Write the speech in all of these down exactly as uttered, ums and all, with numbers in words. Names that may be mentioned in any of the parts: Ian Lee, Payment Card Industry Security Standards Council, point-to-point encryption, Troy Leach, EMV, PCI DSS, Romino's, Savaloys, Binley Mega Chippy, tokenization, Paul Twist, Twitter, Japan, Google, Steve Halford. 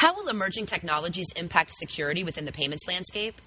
How will emerging technologies impact security within the payments landscape?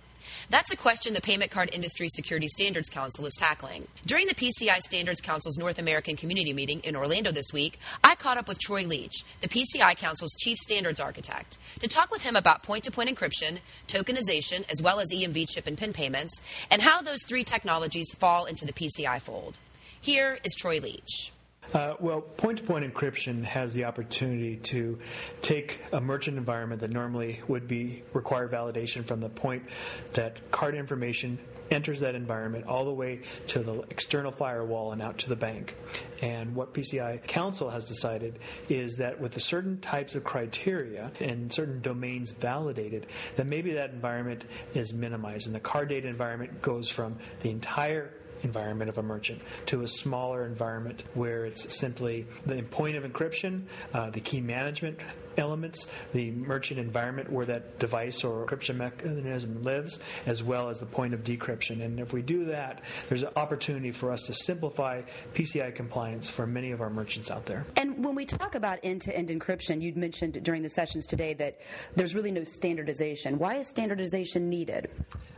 That's a question the Payment Card Industry Security Standards Council is tackling. During the P C I Standards Council's North American Community Meeting in Orlando this week, I caught up with Troy Leach, the P C I Council's Chief Standards Architect, to talk with him about point-to-point encryption, tokenization, as well as E M V chip and PIN payments, and how those three technologies fall into the P C I fold. Here is Troy Leach. Uh, well, point-to-point encryption has the opportunity to take a merchant environment that normally would be require validation from the point that card information enters that environment all the way to the external firewall and out to the bank. And what P C I Council has decided is that with the certain types of criteria and certain domains validated, then maybe that environment is minimized, and the card data environment goes from the entire environment of a merchant to a smaller environment where it's simply the point of encryption, uh, the key management elements, the merchant environment where that device or encryption mechanism lives, as well as the point of decryption. And if we do that, there's an opportunity for us to simplify P C I compliance for many of our merchants out there. And when we talk about end-to-end encryption, you'd mentioned during the sessions today that there's really no standardization. Why is standardization needed?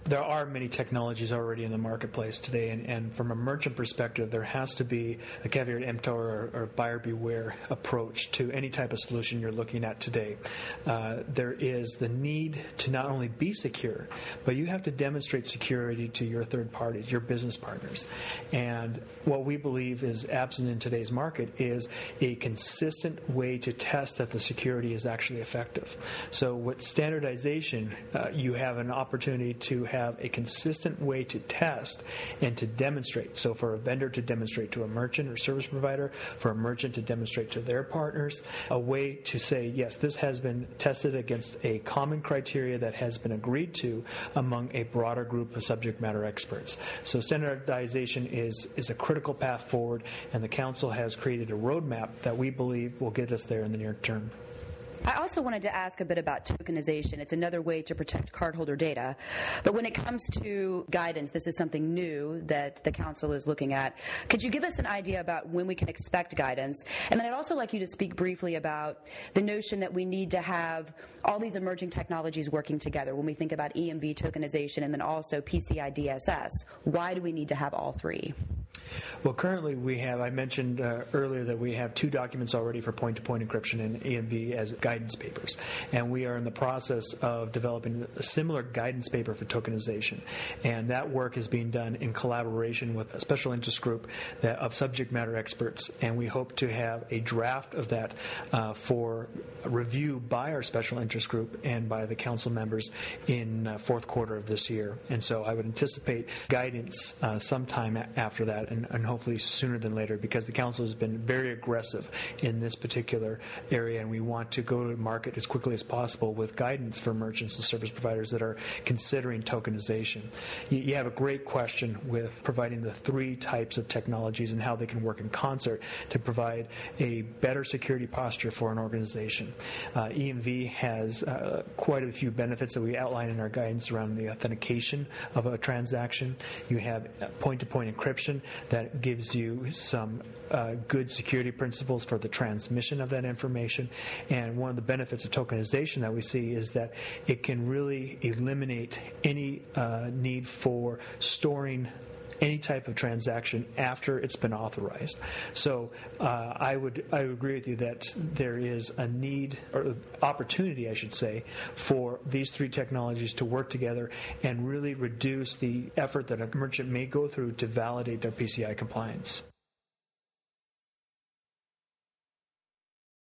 There are many technologies already in the marketplace today, and, and from a merchant perspective, there has to be a caveat emptor or, or buyer beware approach to any type of solution you're looking at today. Uh, there is the need to not only be secure, but you have to demonstrate security to your third parties, your business partners. And what we believe is absent in today's market is a consistent way to test that the security is actually effective. So with standardization, uh, you have an opportunity to have a consistent way to test and to demonstrate. So for a vendor to demonstrate to a merchant or service provider, for a merchant to demonstrate to their partners, a way to say, yes, this has been tested against a common criteria that has been agreed to among a broader group of subject matter experts. So standardization is, is a critical path forward, and the Council has created a roadmap that we believe will get us there in the near term. I also wanted to ask a bit about tokenization. It's another way to protect cardholder data. But when it comes to guidance, this is something new that the Council is looking at. Could you give us an idea about when we can expect guidance? And then I'd also like you to speak briefly about the notion that we need to have all these emerging technologies working together when we think about E M V, tokenization, and then also P C I D S S. Why do we need to have all three? Well, currently we have, I mentioned uh, earlier that we have two documents already for point-to-point encryption and E M V as guidance papers, and we are in the process of developing a similar guidance paper for tokenization, and that work is being done in collaboration with a special interest group that, of subject matter experts, and we hope to have a draft of that uh, for review by our special interest group and by the Council members in uh, fourth quarter of this year, and so I would anticipate guidance uh, sometime a- after that. And, and hopefully sooner than later, because the Council has been very aggressive in this particular area, and we want to go to market as quickly as possible with guidance for merchants and service providers that are considering tokenization. You, you have a great question with providing the three types of technologies and how they can work in concert to provide a better security posture for an organization. Uh, E M V has uh, quite a few benefits that we outline in our guidance around the authentication of a transaction. You have point-to-point encryption that gives you some uh, good security principles for the transmission of that information. And one of the benefits of tokenization that we see is that it can really eliminate any uh, need for storing any type of transaction after it's been authorized. So uh, I would I would agree with you that there is a need, or opportunity, I should say, for these three technologies to work together and really reduce the effort that a merchant may go through to validate their P C I compliance.